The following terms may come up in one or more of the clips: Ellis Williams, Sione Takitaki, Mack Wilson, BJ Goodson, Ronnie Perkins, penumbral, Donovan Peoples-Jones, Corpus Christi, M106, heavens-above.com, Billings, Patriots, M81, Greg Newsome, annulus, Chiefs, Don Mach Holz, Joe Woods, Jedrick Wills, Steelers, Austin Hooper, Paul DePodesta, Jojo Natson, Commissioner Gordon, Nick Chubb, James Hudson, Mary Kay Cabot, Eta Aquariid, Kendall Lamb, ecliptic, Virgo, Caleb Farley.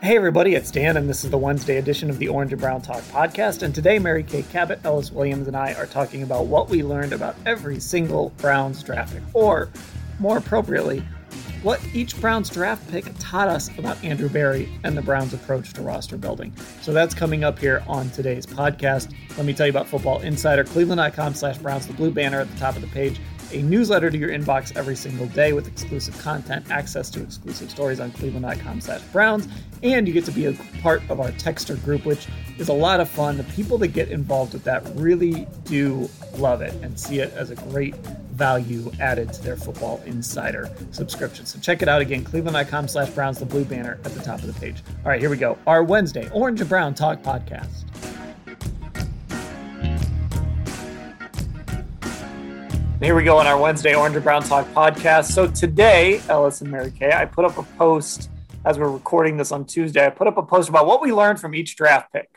Hey everybody, it's Dan, and this is the Wednesday edition of the Orange and Brown Talk podcast, and today Mary Kay Cabot, Ellis Williams, and I are talking about what we learned about every single Browns draft pick, or more appropriately, what each Browns draft pick taught us about Andrew Berry and the Browns' approach to roster building. So that's coming up here on today's podcast. Let me tell you about Football Insider, Cleveland.com/Browns, the blue banner at the top of the page. A newsletter to your inbox every single day with exclusive content, access to exclusive stories on Cleveland.com/Browns, and you get to be a part of our texter group, which is a lot of fun. The people that get involved with that really do love it and see it as a great value added to their Football Insider subscription. So check it out again, Cleveland.com/Browns, the blue banner at the top of the page. All right, here we go. Our Wednesday Orange and Brown Talk podcast. Here we go on our Wednesday Orange and Brown Talk podcast. So today, Ellis and Mary Kay, I put up a post as we're recording this on Tuesday. I put up a post about what we learned from each draft pick.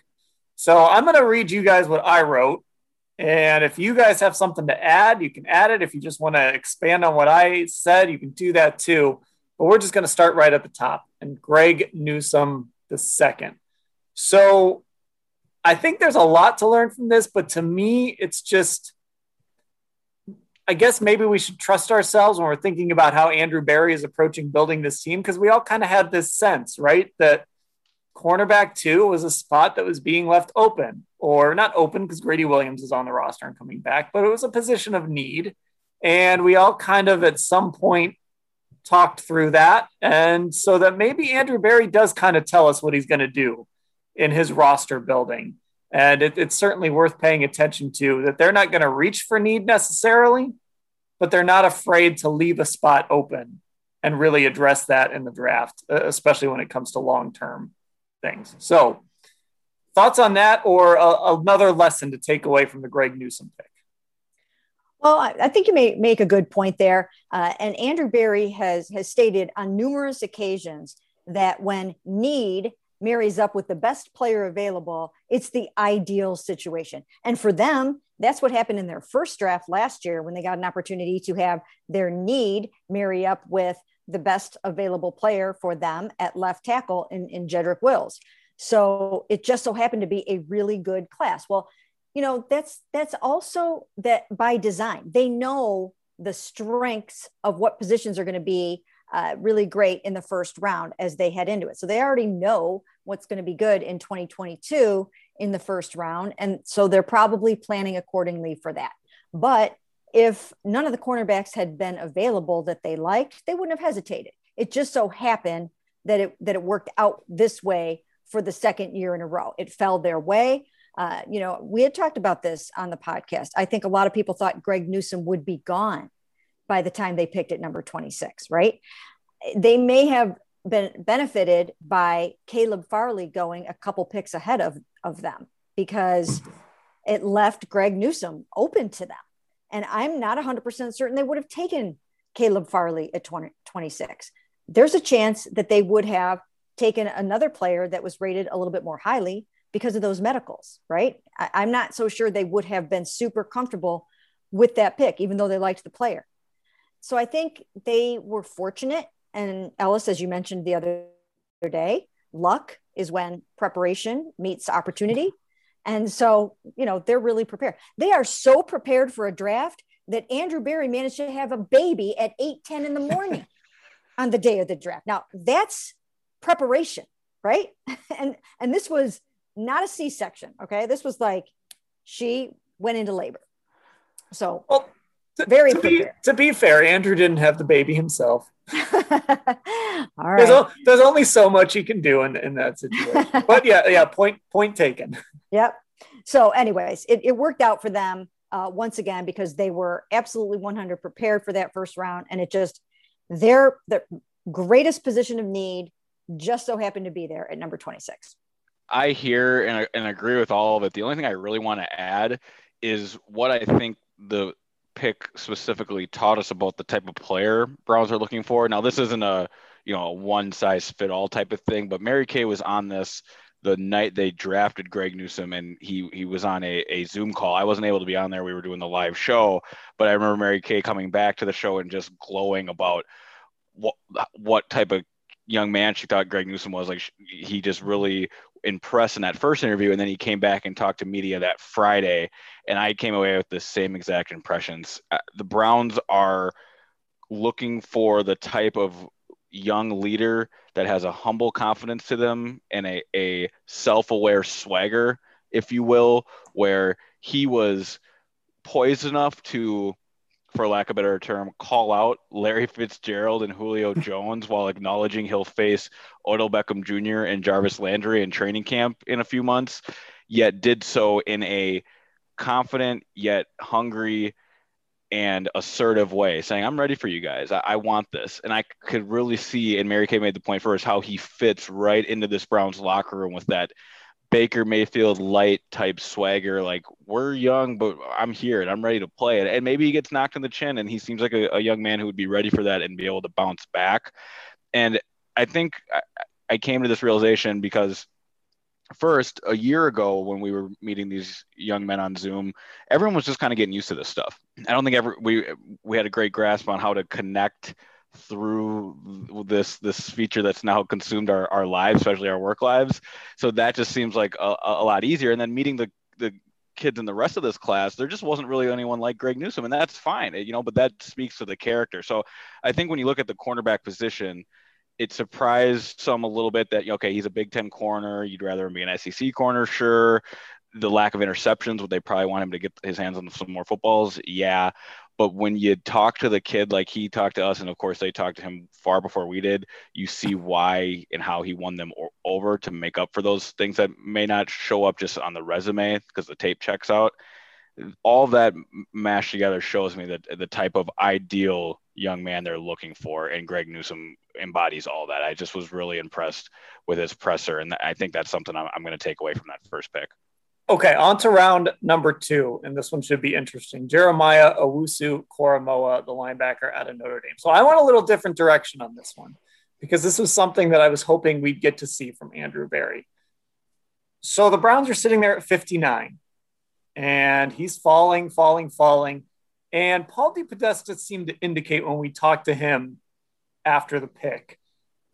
So I'm going to read you guys what I wrote. And if you guys have something to add, you can add it. If you just want to expand on what I said, you can do that too. But we're just going to start right at the top. And Greg Newsome the second. So I think there's a lot to learn from this, but to me, it's just, I guess maybe we should trust ourselves when we're thinking about how Andrew Berry is approaching building this team, because we all kind of had this sense, right, that cornerback two was a spot that was being left open, or not open because Grady Williams is on the roster and coming back, but it was a position of need. And we all kind of at some point talked through that. And so that maybe Andrew Berry does kind of tell us what he's going to do in his roster building. And it's certainly worth paying attention to that. They're not going to reach for need necessarily, but they're not afraid to leave a spot open and really address that in the draft, especially when it comes to long-term things. So thoughts on that, or another lesson to take away from the Greg Newsome pick? Well, I think you may make a good point there. And Andrew Berry has stated on numerous occasions that when need marries up with the best player available, it's the ideal situation. And for them, that's what happened in their first draft last year when they got an opportunity to have their need marry up with the best available player for them at left tackle in Jedrick Wills. So it just so happened to be a really good class. Well, you know, that's also that by design. They know the strengths of what positions are going to be really great in the first round as they head into it. So they already know what's going to be good in 2022 in the first round. And so they're probably planning accordingly for that. But if none of the cornerbacks had been available that they liked, they wouldn't have hesitated. It just so happened that it worked out this way for the second year in a row. It fell their way. You know, we had talked about this on the podcast. I think a lot of people thought Greg Newsome would be gone by the time they picked at number 26, right? They may have been benefited by Caleb Farley going a couple picks ahead of them, because it left Greg Newsome open to them. And I'm not 100% certain they would have taken Caleb Farley at 26. There's a chance that they would have taken another player that was rated a little bit more highly because of those medicals, right? I'm not so sure they would have been super comfortable with that pick, even though they liked the player. So I think they were fortunate. And Ellis, as you mentioned the other day, luck is when preparation meets opportunity. And so, you know, they're really prepared. They are so prepared for a draft that Andrew Berry managed to have a baby at 8:10 in the morning on the day of the draft. Now that's preparation, right? And this was not a C-section. Okay. This was like, she went into labor. So to be fair, Andrew didn't have the baby himself. All right. There's only so much you can do in that situation. But yeah. Point taken. Yep. So anyways, it worked out for them once again, because they were absolutely 100% prepared for that first round. And it just, their greatest position of need just so happened to be there at number 26. I hear and agree with all of it. The only thing I really want to add is what I think the pick specifically taught us about the type of player Browns are looking for. Now, this isn't a one size fit all type of thing, but Mary Kay was on this the night they drafted Greg Newsome, and he was on a Zoom call. I wasn't able to be on there. We were doing the live show, but I remember Mary Kay coming back to the show and just glowing about what type of young man she thought Greg Newsome was. Like, he just really impressed in that first interview, and then he came back and talked to media that Friday, and I came away with the same exact impressions. The Browns are looking for the type of young leader that has a humble confidence to them and a self-aware swagger, if you will, where he was poised enough to, for lack of a better term, call out Larry Fitzgerald and Julio Jones while acknowledging he'll face Odell Beckham Jr. and Jarvis Landry in training camp in a few months, yet did so in a confident yet hungry and assertive way, saying, I'm ready for you guys. I want this. And I could really see, and Mary Kay made the point first, how he fits right into this Browns locker room with that Baker Mayfield light type swagger, like, we're young, but I'm here and I'm ready to play it. And maybe he gets knocked in the chin, and he seems like a young man who would be ready for that and be able to bounce back. And I think I came to this realization because first, a year ago when we were meeting these young men on Zoom, everyone was just kind of getting used to this stuff. I don't think we had a great grasp on how to connect through this feature that's now consumed our lives, especially our work lives. So that just seems like a lot easier. And then meeting the kids in the rest of this class, there just wasn't really anyone like Greg Newsome, and that's fine, but that speaks to the character. So I think when you look at the cornerback position, it surprised some a little bit that, okay, he's a Big Ten corner. You'd rather him be an SEC corner, sure. The lack of interceptions, would they probably want him to get his hands on some more footballs? Yeah. But when you talk to the kid like he talked to us, and of course they talked to him far before we did, you see why and how he won them over to make up for those things that may not show up just on the resume because the tape checks out. All that mashed together shows me that the type of ideal young man they're looking for, and Greg Newsome embodies all that. I just was really impressed with his presser, and I think that's something I'm going to take away from that first pick. Okay, on to round number 2, and this one should be interesting. Jeremiah Owusu-Koramoah, the linebacker out of Notre Dame. So I went a little different direction on this one, because this was something that I was hoping we'd get to see from Andrew Berry. So the Browns are sitting there at 59, and he's falling. And Paul DePodesta seemed to indicate when we talked to him after the pick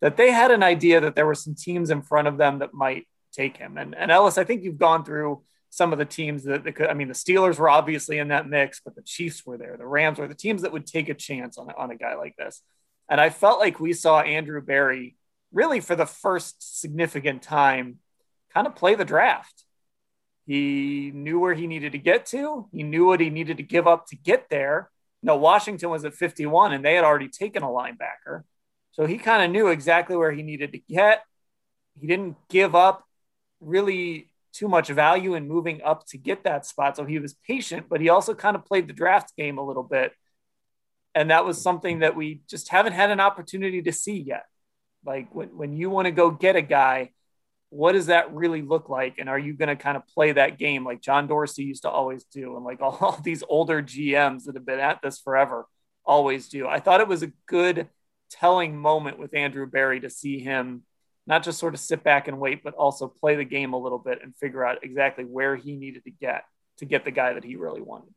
that they had an idea that there were some teams in front of them that might take him. And Ellis, I think you've gone through some of the teams that could. I mean, the Steelers were obviously in that mix, but the Chiefs were there. The Rams were the teams that would take a chance on a guy like this. And I felt like we saw Andrew Berry really for the first significant time kind of play the draft. He knew where he needed to get to. He knew what he needed to give up to get there. No, Washington was at 51, and they had already taken a linebacker. So he kind of knew exactly where he needed to get. He didn't give up really too much value in moving up to get that spot. So he was patient, but he also kind of played the draft game a little bit. And that was something that we just haven't had an opportunity to see yet. Like, when you want to go get a guy, what does that really look like? And are you going to kind of play that game like John Dorsey used to always do? And like all these older GMs that have been at this forever always do. I thought it was a good telling moment with Andrew Berry to see him not just sort of sit back and wait, but also play the game a little bit and figure out exactly where he needed to get the guy that he really wanted.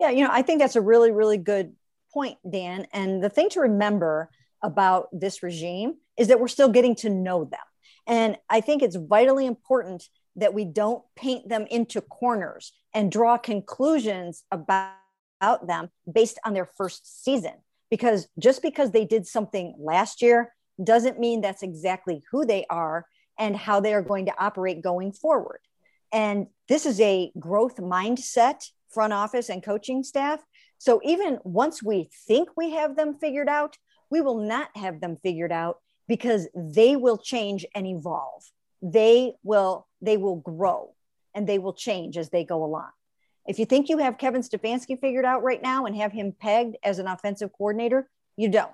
Yeah, I think that's a really, really good point, Dan. And the thing to remember about this regime is that we're still getting to know them. And I think it's vitally important that we don't paint them into corners and draw conclusions about them based on their first season. Because just because they did something last year doesn't mean that's exactly who they are and how they are going to operate going forward. And this is a growth mindset, front office and coaching staff. So even once we think we have them figured out, we will not have them figured out because they will change and evolve. They will grow and they will change as they go along. If you think you have Kevin Stefanski figured out right now and have him pegged as an offensive coordinator, you don't.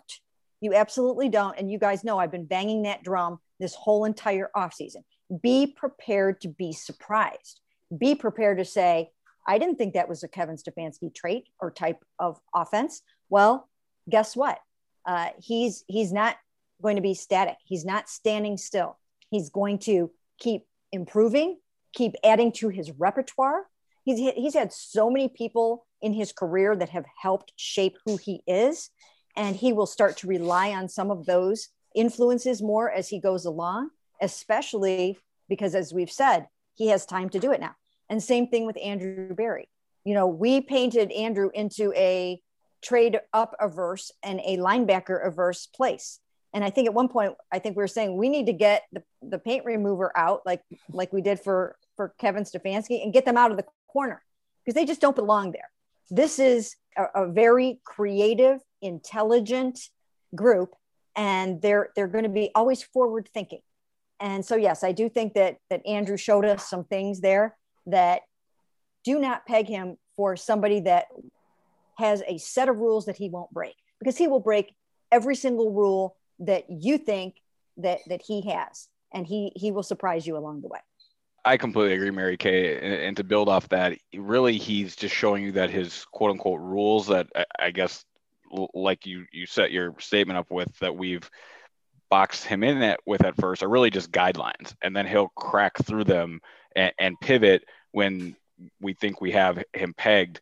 You absolutely don't. And you guys know I've been banging that drum this whole entire offseason. Be prepared to be surprised. Be prepared to say, I didn't think that was a Kevin Stefanski trait or type of offense. Well, guess what? He's not going to be static. He's not standing still. He's going to keep improving, keep adding to his repertoire. He's had so many people in his career that have helped shape who he is. And he will start to rely on some of those influences more as he goes along, especially because, as we've said, he has time to do it now. And same thing with Andrew Berry. You know, we painted Andrew into a trade up averse and a linebacker averse place. And I think at one point, I think we were saying we need to get the paint remover out like we did for Kevin Stefanski and get them out of the corner because they just don't belong there. This is a very creative, intelligent group, and they're going to be always forward thinking. And so, yes, I do think that Andrew showed us some things there that do not peg him for somebody that has a set of rules that he won't break, because he will break every single rule that you think that he has. And he will surprise you along the way. I completely agree, Mary Kay. And to build off that, really, he's just showing you that his quote unquote rules that I guess, like you set your statement up with, that we've boxed him in at with at first, are really just guidelines. And then he'll crack through them and pivot when we think we have him pegged.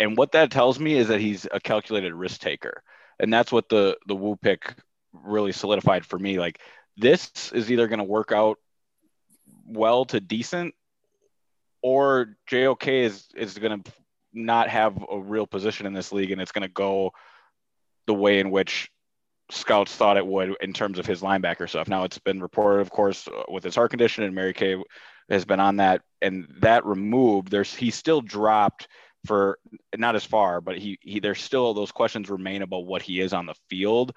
And what that tells me is that he's a calculated risk taker. And that's what the Woo pick really solidified for me. Like, this is either going to work out well to decent, or JOK is going to not have a real position in this league, and it's going to go the way in which scouts thought it would in terms of his linebacker stuff. Now, it's been reported, of course, with his heart condition, and Mary Kay has been on that, and that removed, he still dropped for not as far, but he there's still those questions remain about what he is on the field.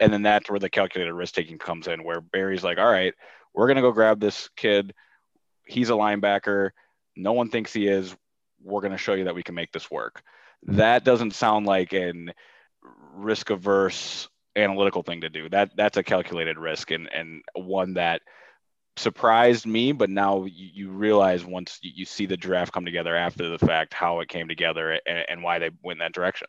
And then that's where the calculated risk taking comes in, where Barry's like, all right, we're going to go grab this kid. He's a linebacker. No one thinks he is. We're going to show you that we can make this work. That doesn't sound like an risk averse analytical thing to do. That's a calculated risk, and one that surprised me. But now you realize, once you see the draft come together after the fact, how it came together and why they went that direction.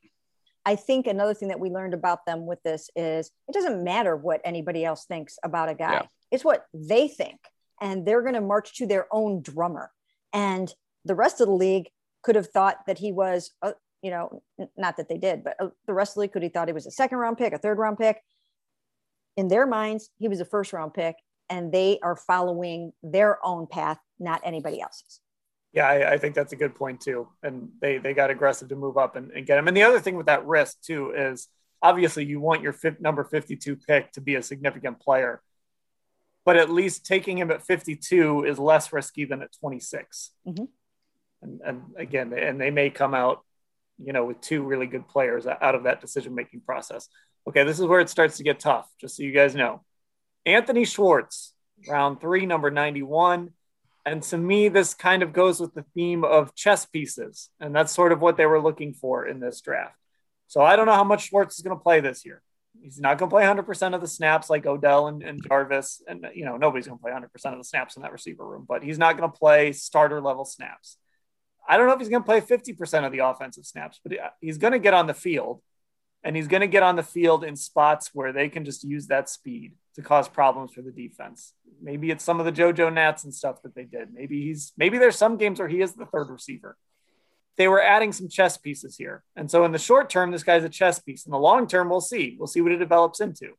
I think another thing that we learned about them with this is it doesn't matter what anybody else thinks about a guy. Yeah. It's what they think, and they're going to march to their own drummer. And the rest of the league could have thought that he was, not that they did, but the rest of the league could have thought he was a second round pick, a third round pick. In their minds, he was a first round pick, and they are following their own path, not anybody else's. Yeah, I think that's a good point too. And they got aggressive to move up and get him. And the other thing with that risk too is, obviously, you want your number 52 pick to be a significant player, but at least taking him at 52 is less risky than at 26. Mm-hmm. And again, and they may come out, with two really good players out of that decision-making process. Okay, this is where it starts to get tough, just so you guys know. Anthony Schwartz, round 3, number 91. And to me, this kind of goes with the theme of chess pieces. And that's sort of what they were looking for in this draft. So I don't know how much Schwartz is going to play this year. He's not going to play 100% of the snaps like Odell and Jarvis. And, nobody's going to play 100% of the snaps in that receiver room. But he's not going to play starter-level snaps. I don't know if he's going to play 50% of the offensive snaps. But he's going to get on the field. And he's going to get on the field in spots where they can just use that speed to cause problems for the defense. Maybe it's some of the Jojo Natson stuff that they did. Maybe there's some games where he is the third receiver. They were adding some chess pieces here. And so in the short term, this guy's a chess piece. In the long term, we'll see what it develops into.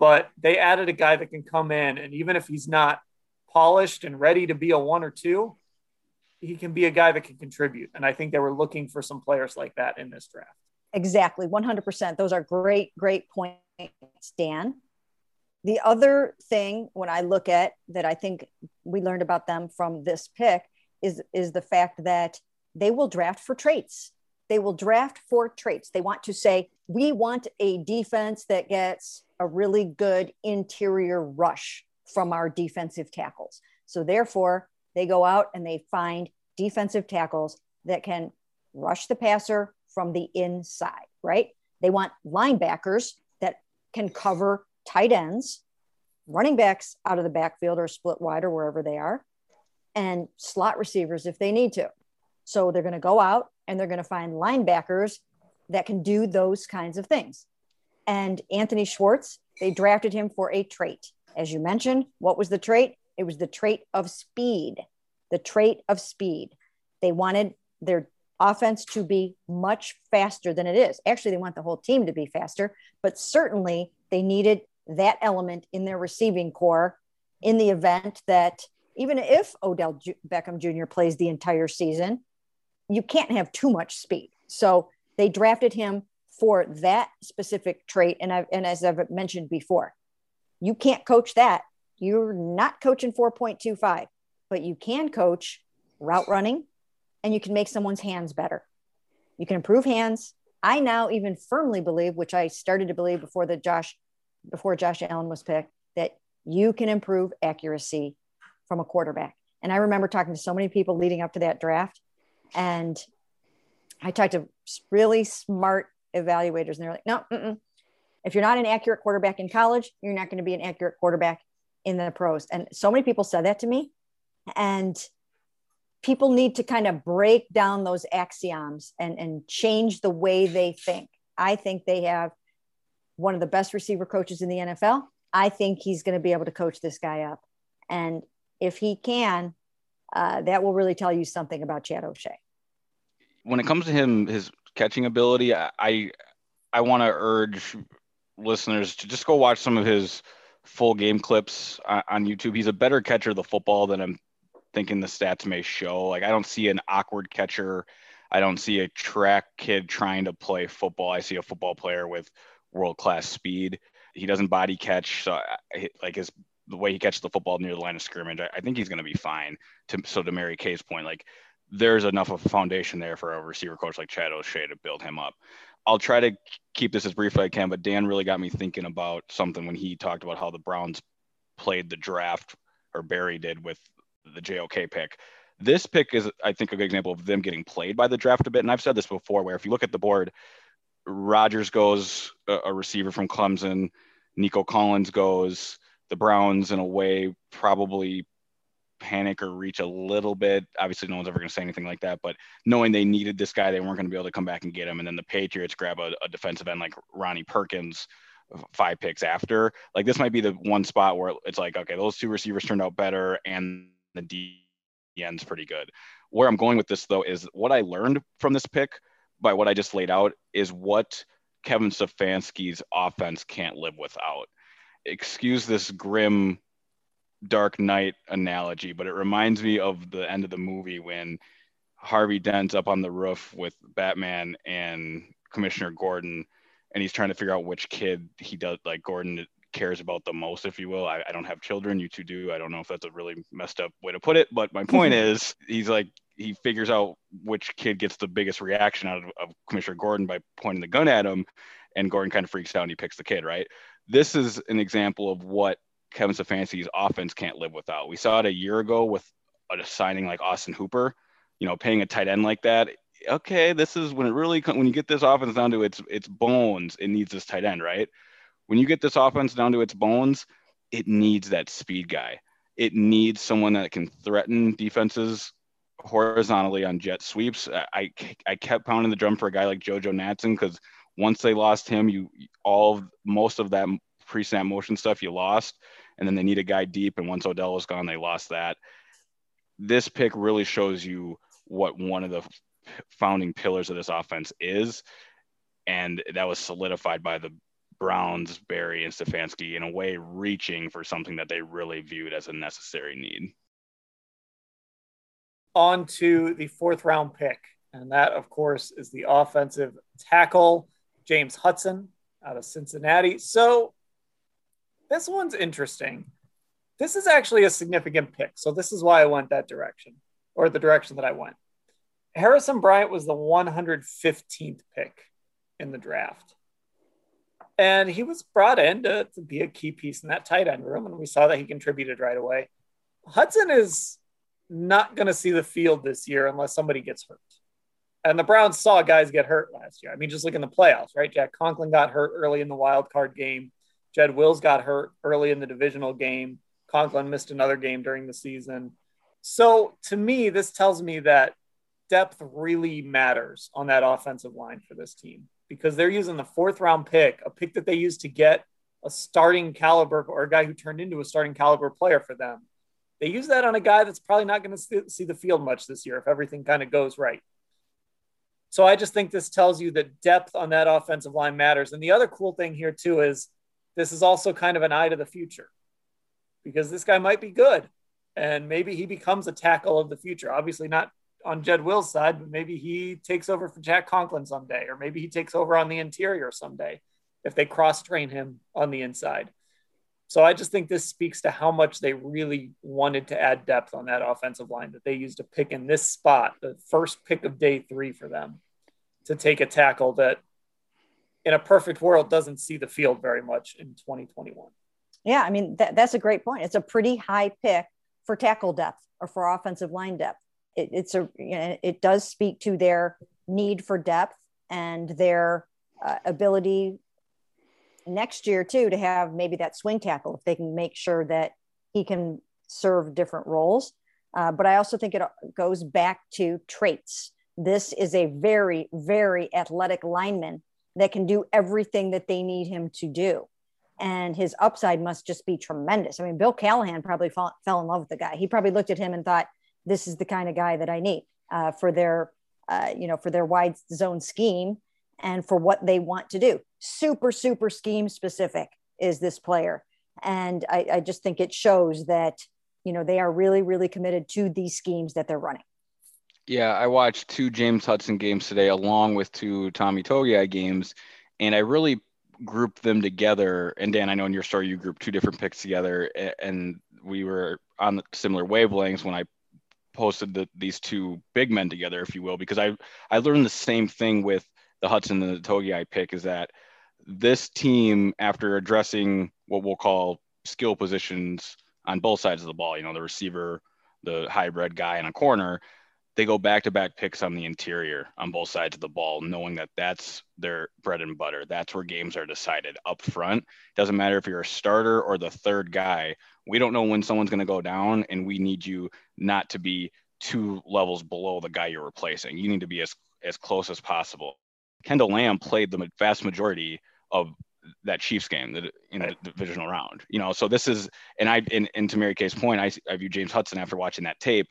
But they added a guy that can come in, and even if he's not polished and ready to be a one or two, he can be a guy that can contribute. And I think they were looking for some players like that in this draft. Exactly. 100%. Those are great, great points, Dan. The other thing when I look at that, I think we learned about them from this pick is the fact that they will draft for traits. They will draft for traits. They want to say, we want a defense that gets a really good interior rush from our defensive tackles. So therefore they go out and they find defensive tackles that can rush the passer from the inside, right? They want linebackers that can cover tight ends, running backs out of the backfield or split wide or wherever they are, and slot receivers if they need to. So they're going to go out and they're going to find linebackers that can do those kinds of things. And Anthony Schwartz, they drafted him for a trait. As you mentioned, what was the trait? It was the trait of speed, the trait of speed. They wanted their offense to be much faster than it is. Actually, they want the whole team to be faster, but certainly they needed that element in their receiving core in the event that even if Odell Beckham Jr. plays the entire season, you can't have too much speed. So they drafted him for that specific trait. And as I've mentioned before, you can't coach that. You're not coaching 4.25, but you can coach route running and you can make someone's hands better. You can improve hands. I now even firmly believe, which I started to believe before Josh Allen was picked, that you can improve accuracy from a quarterback. And I remember talking to so many people leading up to that draft, and I talked to really smart evaluators, and they're like, no, if you're not an accurate quarterback in college, you're not going to be an accurate quarterback in the pros. And so many people said that to me, and people need to kind of break down those axioms and change the way they think. I think they have one of the best receiver coaches in the NFL. I think he's going to be able to coach this guy up. And if he can, that will really tell you something about Chad O'Shea. When it comes to him, his catching ability, I want to urge listeners to just go watch some of his full game clips on YouTube. He's a better catcher of the football than I'm thinking the stats may show. Like, I don't see an awkward catcher. I don't see a track kid trying to play football. I see a football player with world-class speed. He doesn't body catch. So the way he catches the football near the line of scrimmage, I think he's going to be fine. So to Mary Kay's point, like, there's enough of a foundation there for a receiver coach like Chad O'Shea to build him up. I'll try to keep this as brief as I can, but Dan really got me thinking about something when he talked about how the Browns played the draft, or Berry did with the JOK pick. This pick is, I think, a good example of them getting played by the draft a bit. And I've said this before, where if you look at the board, Rodgers goes, a receiver from Clemson, Nico Collins goes, the Browns in a way probably panic or reach a little bit. Obviously no one's ever going to say anything like that, but knowing they needed this guy, they weren't going to be able to come back and get him. And then the Patriots grab a defensive end like Ronnie Perkins 5 picks after. Like, this might be the one spot where it's like, okay, those two receivers turned out better and the DN's pretty good. Where I'm going with this though is what I learned from this pick by what I just laid out is what Kevin Stefanski's offense can't live without. Excuse this grim Dark Knight analogy, but it reminds me of the end of the movie when Harvey Dent's up on the roof with Batman and Commissioner Gordon, and he's trying to figure out which kid he does, like, Gordon cares about the most, if you will. I don't have children, you two do. I don't know if that's a really messed up way to put it, but my point is, he's like, he figures out which kid gets the biggest reaction out of Commissioner Gordon by pointing the gun at him, and Gordon kind of freaks out and he picks the kid, right? This is an example of what Kevin Stefanski's offense can't live without. We saw it a year ago with a signing like Austin Hooper, you know, paying a tight end like that. Okay, this is when it really when you get this offense down to its bones, it needs this tight end, right? When you get this offense down to its bones, it needs that speed guy. It needs someone that can threaten defenses horizontally on jet sweeps. I kept pounding the drum for a guy like Jojo Natson, because once they lost him, most of that pre-snap motion stuff you lost, and then they need a guy deep, and once Odell was gone, they lost that. This pick really shows you what one of the founding pillars of this offense is, and that was solidified by the Browns, Berry, and Stefanski in a way reaching for something that they really viewed as a necessary need. On to the fourth round pick. And that, of course, is the offensive tackle, James Hudson out of Cincinnati. So this one's interesting. This is actually a significant pick. So this is why I went that direction, or the direction that I went. Harrison Bryant was the 115th pick in the draft. And he was brought in to be a key piece in that tight end room. And we saw that he contributed right away. Hudson is not going to see the field this year unless somebody gets hurt. And the Browns saw guys get hurt last year. I mean, just look in the playoffs, right? Jack Conklin got hurt early in the wild card game. Jedrick Wills got hurt early in the divisional game. Conklin missed another game during the season. So to me, this tells me that depth really matters on that offensive line for this team, because they're using the fourth round pick, a pick that they used to get a starting caliber or a guy who turned into a starting caliber player for them. They use that on a guy that's probably not going to see the field much this year if everything kind of goes right. So I just think this tells you that depth on that offensive line matters. And the other cool thing here too is this is also kind of an eye to the future, because this guy might be good and maybe he becomes a tackle of the future. Obviously not on Jed Will's side, but maybe he takes over for Jack Conklin someday, or maybe he takes over on the interior someday if they cross train him on the inside. So I just think this speaks to how much they really wanted to add depth on that offensive line, that they used a pick in this spot, the first pick of day three for them, to take a tackle that in a perfect world doesn't see the field very much in 2021. Yeah. I mean, that's a great point. It's a pretty high pick for tackle depth or for offensive line depth. It does speak to their need for depth and their ability next year too, to have maybe that swing tackle, if they can make sure that he can serve different roles. But I also think it goes back to traits. This is a very, very athletic lineman that can do everything that they need him to do. And his upside must just be tremendous. I mean, Bill Callahan probably fell in love with the guy. He probably looked at him and thought, this is the kind of guy that I need for their wide zone scheme and for what they want to do. Super, super scheme specific is this player. And I just think it shows that, you know, they are really, really committed to these schemes that they're running. Yeah. I watched two James Hudson games today, along with two Tommy Togiai games. And I really grouped them together. And Dan, I know in your story, you grouped two different picks together, and we were on similar wavelengths when I posted these two big men together, if you will, because I learned the same thing with the Hudson and the Togiai pick, is that this team, after addressing what we'll call skill positions on both sides of the ball, you know, the receiver, the hybrid guy, and a corner, they go back-to-back picks on the interior on both sides of the ball, knowing that that's their bread and butter. That's where games are decided up front. Doesn't matter if you're a starter or the third guy. We don't know when someone's going to go down, and we need you not to be two levels below the guy you're replacing. You need to be as close as possible. Kendall Lamb played the vast majority of that Chiefs game in the divisional round. You know, so this is, and to Mary Kay's point, I view James Hudson, after watching that tape,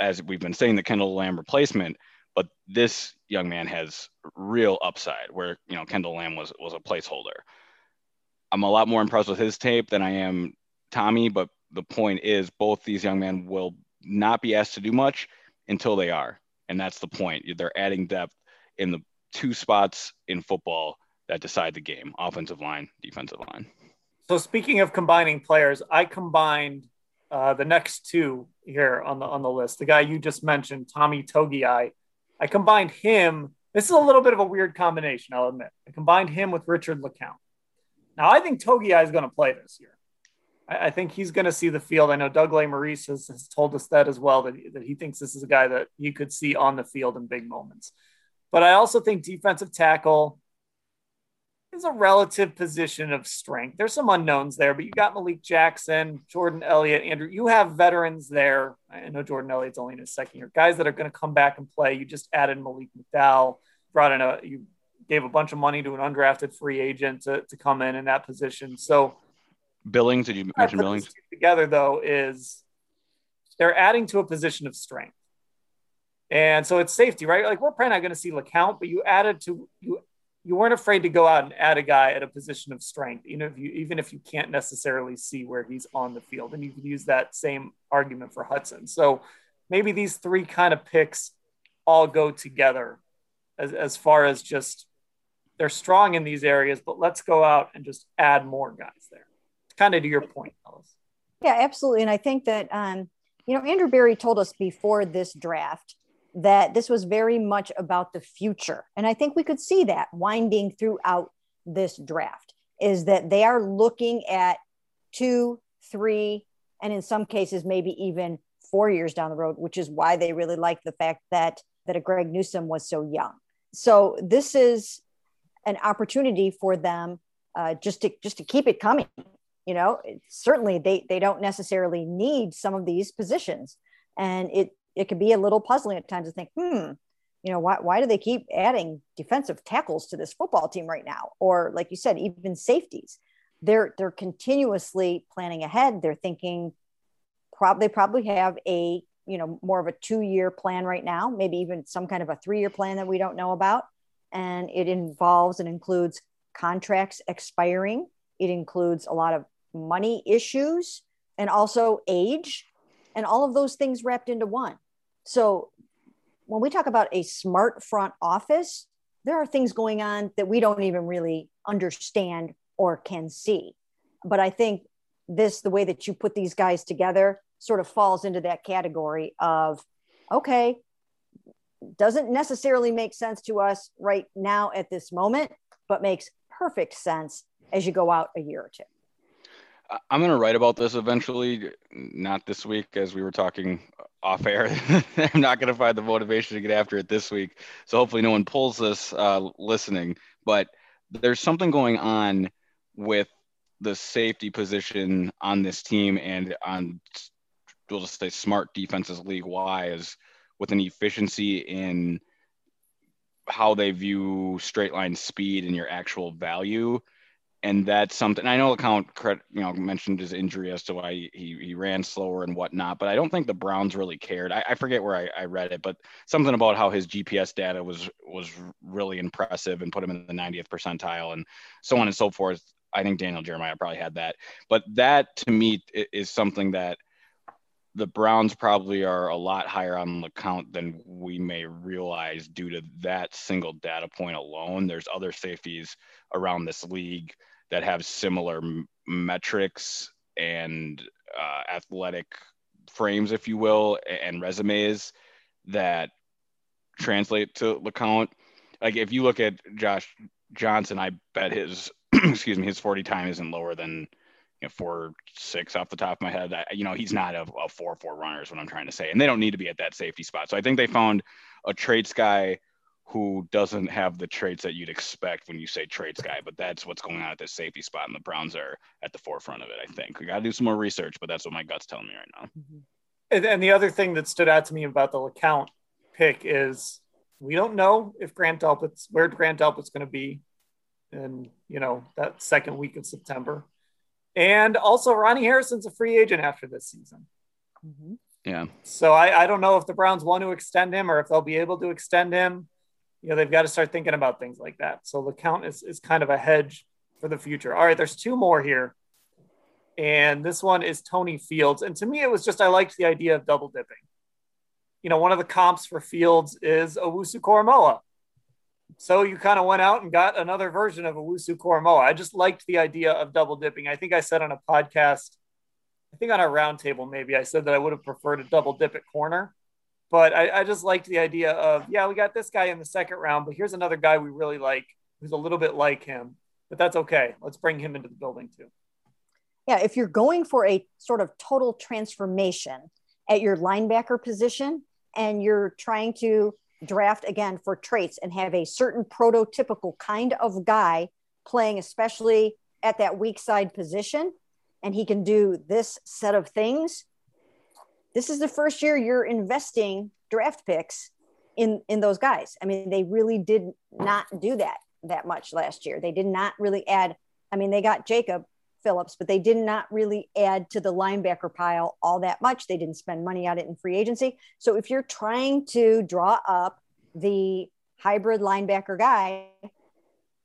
as we've been saying, the Kendall Lamb replacement, but this young man has real upside where, you know, Kendall Lamb was a placeholder. I'm a lot more impressed with his tape than I am Tommy, but the point is both these young men will not be asked to do much until they are. And that's the point. They're adding depth in the two spots in football that decide the game: offensive line, defensive line. So speaking of combining players, I combined the next two here on the list. The guy you just mentioned, Tommy Togiai, I combined him. This is a little bit of a weird combination, I'll admit. I combined him with Richard LeCounte. Now, I think Togiai is going to play this year. I think he's going to see the field. I know Doug Maurice has told us that as well, that he thinks this is a guy that you could see on the field in big moments. But I also think defensive tackle is a relative position of strength. There's some unknowns there, but you got Malik Jackson, Jordan Elliott, Andrew. You have veterans there. I know Jordan Elliott's only in his second year. Guys that are going to come back and play. You just added Malik McDowell, you gave a bunch of money to an undrafted free agent to come in that position. So Billings, did you mention Billings? Together though, is they're adding to a position of strength. And so it's safety, right? Like, we're probably not going to see LeCounte, but you added to, you you weren't afraid to go out and add a guy at a position of strength, you know, if you, even if you can't necessarily see where he's on the field. And you can use that same argument for Hudson. So maybe these three kind of picks all go together as far as just they're strong in these areas, but let's go out and just add more guys there. Kind of to your point, Ellis. Yeah, absolutely. And I think that, you know, Andrew Berry told us before this draft that this was very much about the future. And I think we could see that winding throughout this draft is that they are looking at 2, 3, and in some cases, maybe even 4 years down the road, which is why they really like the fact that a Greg Newsome was so young. So this is an opportunity for them just to keep it coming. You know, certainly they don't necessarily need some of these positions, and it could be a little puzzling at times to think, you know, why do they keep adding defensive tackles to this football team right now? Or like you said, even safeties, they're continuously planning ahead. They're thinking probably have a, you know, more of a 2-year plan right now, maybe even some kind of a 3-year plan that we don't know about. And it involves and includes contracts expiring. It includes a lot of money issues and also age and all of those things wrapped into one. So when we talk about a smart front office, there are things going on that we don't even really understand or can see. But I think the way that you put these guys together sort of falls into that category of, okay, doesn't necessarily make sense to us right now at this moment, but makes perfect sense as you go out a year or two. I'm going to write about this eventually, not this week, as we were talking off air. I'm not going to find the motivation to get after it this week. So hopefully no one pulls this listening, but there's something going on with the safety position on this team and on, we'll just say, smart defenses league-wide, with an efficiency in how they view straight line speed and your actual value. And that's something, I know LeCounte, you know, mentioned his injury as to why he ran slower and whatnot, but I don't think the Browns really cared. I forget where I read it, but something about how his GPS data was really impressive and put him in the 90th percentile and so on and so forth. I think Daniel Jeremiah probably had that, but that to me is something that the Browns probably are a lot higher on LeCounte than we may realize due to that single data point alone. There's other safeties around this league that have similar metrics and athletic frames, if you will, and resumes that translate to LeCounte. Like if you look at Josh Johnson, I bet his, his 40 time isn't lower than 4.6 off the top of my head. He's not a 4.4 runner is what I'm trying to say. And they don't need to be at that safety spot. So I think they found a traits guy who doesn't have the traits that you'd expect when you say traits guy, but that's what's going on at this safety spot. And the Browns are at the forefront of it. I think we got to do some more research, but that's what my gut's telling me right now. Mm-hmm. And the other thing that stood out to me about the LeCounte pick is we don't know if where Grant Delpit's going to be in, that second week of September. And also Ronnie Harrison's a free agent after this season. Mm-hmm. Yeah. So I don't know if the Browns want to extend him or if they'll be able to extend him. They've got to start thinking about things like that. So LeCounte is kind of a hedge for the future. All right, there's two more here. And this one is Tony Fields. And to me, it was just, I liked the idea of double dipping. One of the comps for Fields is Owusu-Koramoah. So you kind of went out and got another version of Owusu-Koramoah. I just liked the idea of double dipping. I think I said on a podcast, I think on our roundtable, maybe I said that I would have preferred a double dip at corner, but I just liked the idea of, we got this guy in the second round, but here's another guy we really like who's a little bit like him, but that's okay. Let's bring him into the building too. Yeah. If you're going for a sort of total transformation at your linebacker position and you're trying to draft again for traits and have a certain prototypical kind of guy playing, especially at that weak side position, and he can do this set of things. This is the first year you're investing draft picks in those guys. I mean, they really did not do that much last year. They did not really add. I mean, they got Jacob Phillips, but they did not really add to the linebacker pile all that much. They didn't spend money on it in free agency. So if you're trying to draw up the hybrid linebacker guy,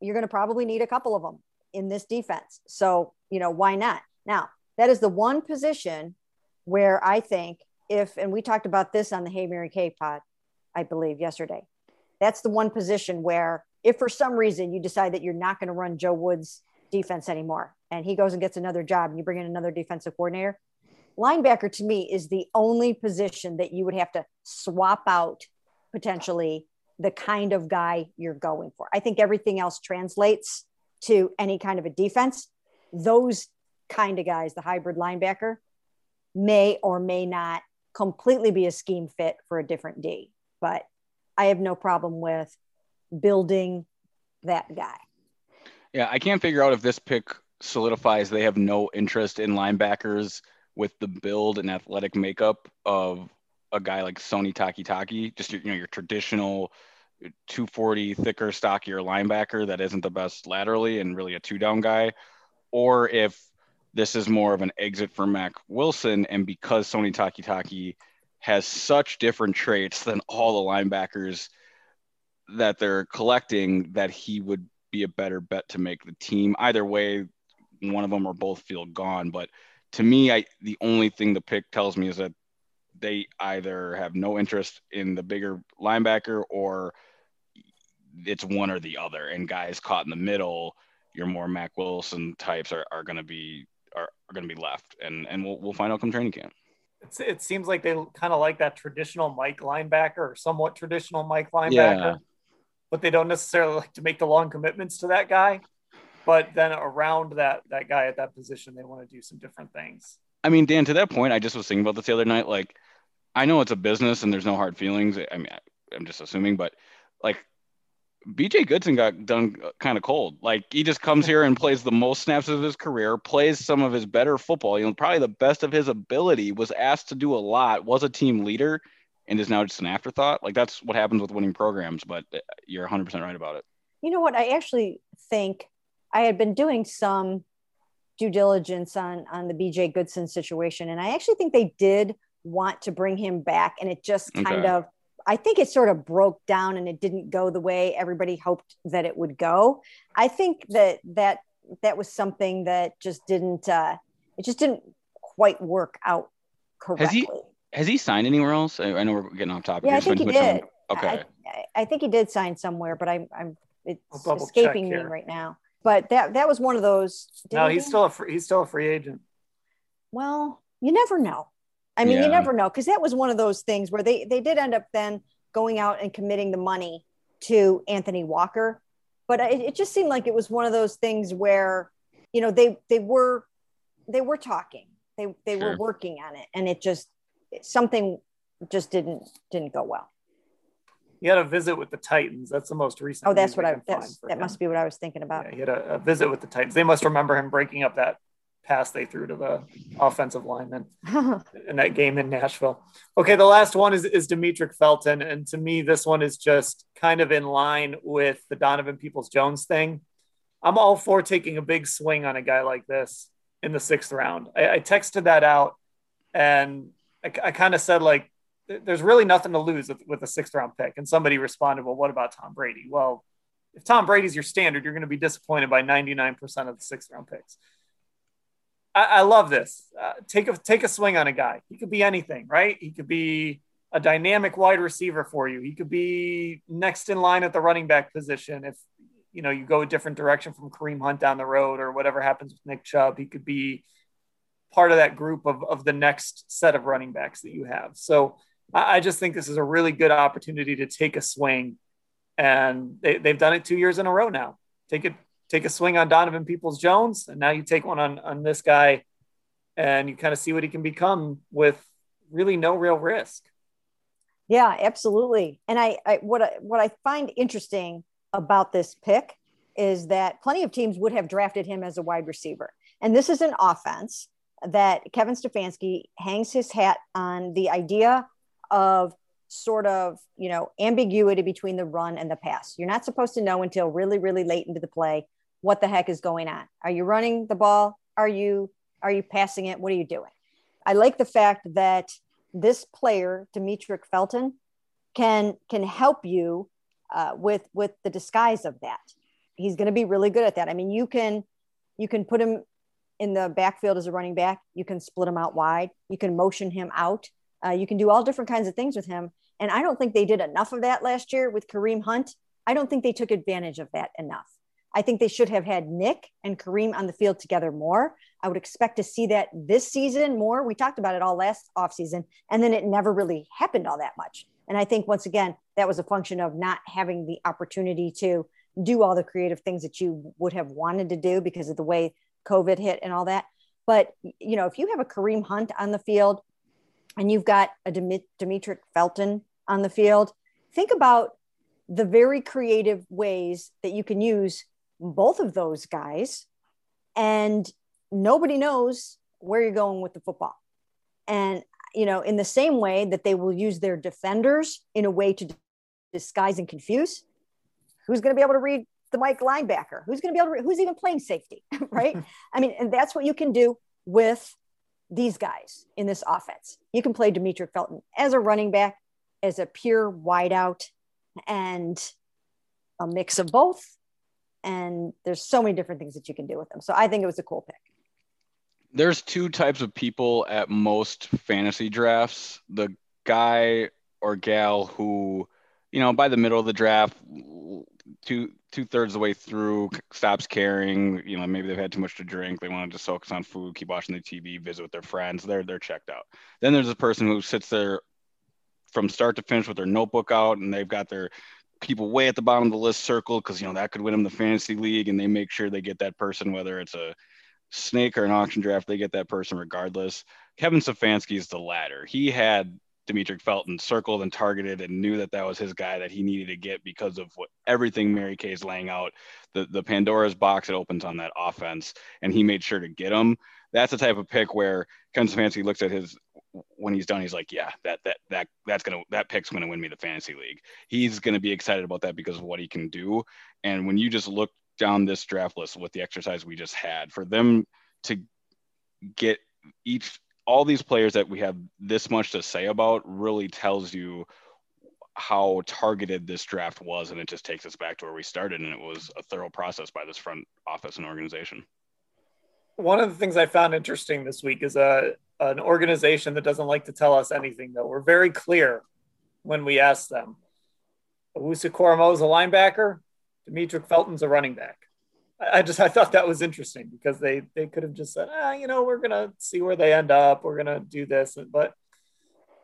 you're going to probably need a couple of them in this defense. So, you know, why not? Now, that is the one position where I think if, and we talked about this on the Hey Mary Kay pod, I believe yesterday, that's the one position where if for some reason you decide that you're not going to run Joe Woods' defense anymore, and he goes and gets another job and you bring in another defensive coordinator, linebacker to me is the only position that you would have to swap out potentially the kind of guy you're going for. I think everything else translates to any kind of a defense. Those kind of guys, the hybrid linebacker, may or may not completely be a scheme fit for a different D, but I have no problem with building that guy. Yeah, I can't figure out if this pick solidifies they have no interest in linebackers with the build and athletic makeup of a guy like Sione Takitaki, just your traditional 240 thicker, stockier linebacker that isn't the best laterally and really a two-down guy, or if this is more of an exit for Mack Wilson. And because Sione Takitaki has such different traits than all the linebackers that they're collecting, that he would be a better bet to make the team. Either way, one of them or both feel gone. But to me, the only thing the pick tells me is that they either have no interest in the bigger linebacker, or it's one or the other. And guys caught in the middle, your more Mack Wilson types are going to be left, and we'll find out come training camp. It seems like they kind of like that traditional Mike linebacker, or somewhat traditional Mike linebacker, but they don't necessarily like to make the long commitments to that guy. But then around that guy at that position, they want to do some different things. I mean, Dan, to that point, I just was thinking about this the other night. Like, I know it's a business and there's no hard feelings. I mean, I'm just assuming, but like, BJ Goodson got done kind of cold. Like, he just comes here and plays the most snaps of his career, plays some of his better football, you know, probably the best of his ability, was asked to do a lot, was a team leader, and is now just an afterthought. Like, that's what happens with winning programs, but you're 100% right about it. You know what? I actually think I had been doing some due diligence on the BJ Goodson situation, and I actually think they did want to bring him back, and it just kind of, I think it sort of broke down and it didn't go the way everybody hoped that it would go. I think that was something that just didn't quite work out correctly. Has he signed anywhere else? I know we're getting off topic. Yeah, I think he did. Okay. I think he did sign somewhere, but it's escaping me right now. But that was one of those. No, he's still a free agent. Well, you never know. I mean, you never know, because that was one of those things where they did end up then going out and committing the money to Anthony Walker. But it just seemed like it was one of those things where, you know, they were talking, they were working on it, and it just, something just didn't go well. He had a visit with the Titans. That's the most recent. Oh, that must be what I was thinking about. Yeah, he had a visit with the Titans. They must remember him breaking up that pass they threw to the offensive lineman in that game in Nashville. Okay, the last one is Demetric Felton. And to me, this one is just kind of in line with the Donovan Peoples-Jones thing. I'm all for taking a big swing on a guy like this in the 6th round. I texted that out, and I kind of said, like, there's really nothing to lose with a 6th round pick. And somebody responded, well, what about Tom Brady? Well, if Tom Brady's your standard, you're going to be disappointed by 99% of the 6th round picks. I love this. Take a swing on a guy. He could be anything, right? He could be a dynamic wide receiver for you. He could be next in line at the running back position. If, you know, you go a different direction from Kareem Hunt down the road, or whatever happens with Nick Chubb, he could be part of that group of the next set of running backs that you have. So I just think this is a really good opportunity to take a swing, and they've done it 2 years in a row now. Take a swing on Donovan Peoples-Jones, and now you take one on this guy, and you kind of see what he can become with really no real risk. Yeah, absolutely. And what I find interesting about this pick is that plenty of teams would have drafted him as a wide receiver. And this is an offense that Kevin Stefanski hangs his hat on the idea of sort of, you know, ambiguity between the run and the pass. You're not supposed to know until really, really late into the play what the heck is going on. Are you running the ball? Are you passing it? What are you doing? I like the fact that this player, Demetric Felton, can help you with the disguise of that. he's going to be really good at that. I mean, you can put him in the backfield as a running back. You can split him out wide. You can motion him out. You can do all different kinds of things with him. And I don't think they did enough of that last year with Kareem Hunt. I don't think they took advantage of that enough. I think they should have had Nick and Kareem on the field together more. I would expect to see that this season more. We talked about it all last offseason, and then it never really happened all that much. And I think, once again, that was a function of not having the opportunity to do all the creative things that you would have wanted to do because of the way COVID hit and all that. But, you know, if you have a Kareem Hunt on the field and you've got a Demetric Felton on the field, think about the very creative ways that you can use both of those guys, and nobody knows where you're going with the football. And, you know, in the same way that they will use their defenders in a way to disguise and confuse, who's going to be able to read the Mike linebacker? Who's going to be able to, who's even playing safety, right? I mean, and that's what you can do with these guys in this offense. You can play Demetric Felton as a running back, as a pure wideout, and a mix of both. And there's so many different things that you can do with them. So I think it was a cool pick. There's two types of people at most fantasy drafts. The guy or gal who, you know, by the middle of the draft, two-thirds of the way through, stops caring. You know, maybe they've had too much to drink. They want to just focus on food, keep watching the TV, visit with their friends. They're checked out. Then there's a person who sits there from start to finish with their notebook out, and they've got their people way at the bottom of the list circled because, you know, that could win them the fantasy league, and they make sure they get that person, whether it's a snake or an auction draft, they get that person regardless. Kevin Stefanski is the latter. He had Demetric Felton circled and targeted and knew that that was his guy that he needed to get because of what everything Mary Kay is laying out, the Pandora's box it opens on that offense, and he made sure to get him. That's the type of pick where Kevin Stefanski looks at his, when he's done, he's like, yeah, that pick's gonna win me the fantasy league. He's gonna be excited about that because of what he can do. And when you just look down this draft list with the exercise we just had, for them to get all these players that we have this much to say about really tells you how targeted this draft was. And it just takes us back to where we started. And it was a thorough process by this front office and organization. One of the things I found interesting this week is an organization that doesn't like to tell us anything, though. We're very clear when we ask them. Owusu-Koramoah is a linebacker. Demetric Felton's a running back. I thought that was interesting because they could have just said, you know, we're going to see where they end up. We're going to do this. But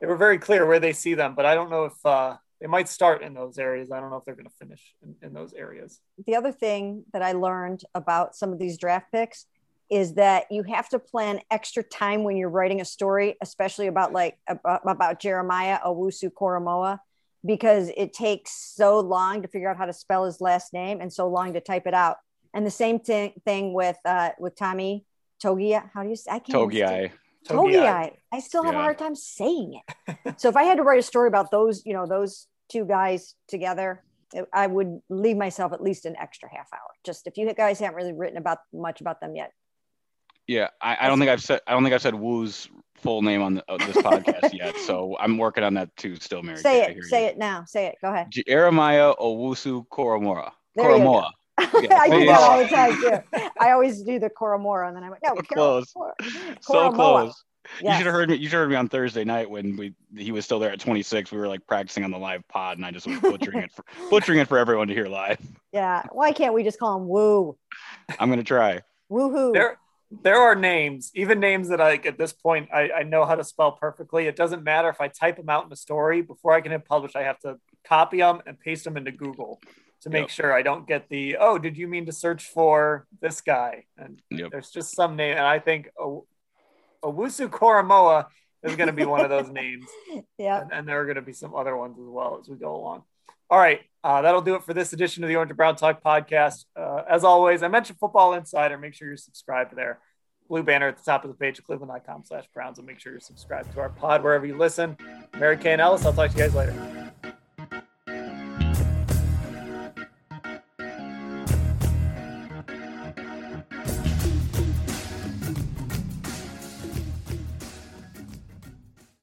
they were very clear where they see them. But I don't know if they might start in those areas. I don't know if they're going to finish in those areas. The other thing that I learned about some of these draft picks is that you have to plan extra time when you're writing a story, especially about Jeremiah Owusu-Koramoah, because it takes so long to figure out how to spell his last name and so long to type it out. And the same thing with Tommy Togiai. How do you say? I can't. Togiai. I still have a hard time saying it. So if I had to write a story about those, you know, those two guys together, I would leave myself at least an extra half hour. Just if you guys haven't really written about much about them yet. Yeah, I don't think I've said Wu's full name on this podcast yet, so I'm working on that too. Still, Mary. Say it now. Say it. Go ahead. Jeremiah Owusu-Koramoah. Koramoah. Yeah, I do that all the time too. I always do the Koramoah, and then I went no. Close. So close. Yes. You should have heard me. You should have heard me on Thursday night when he was still there at 26. We were like practicing on the live pod, and I just was butchering it for everyone to hear live. Yeah. Why can't we just call him Woo? I'm gonna try. Woohoo. There are names, even names that at this point, I know how to spell perfectly. It doesn't matter if I type them out in a story. Before I can hit publish, I have to copy them and paste them into Google to make sure I don't get the, oh, did you mean to search for this guy? And there's just some name. And I think Owusu-Koramoah is going to be one of those names. Yeah. And there are going to be some other ones as well as we go along. All right. That'll do it for this edition of the Orange and Brown Talk podcast. As always, I mentioned Football Insider. Make sure you're subscribed there. Blue banner at the top of the page at Cleveland.com/Browns. And make sure you're subscribed to our pod wherever you listen. Mary Kay and Ellis, I'll talk to you guys later.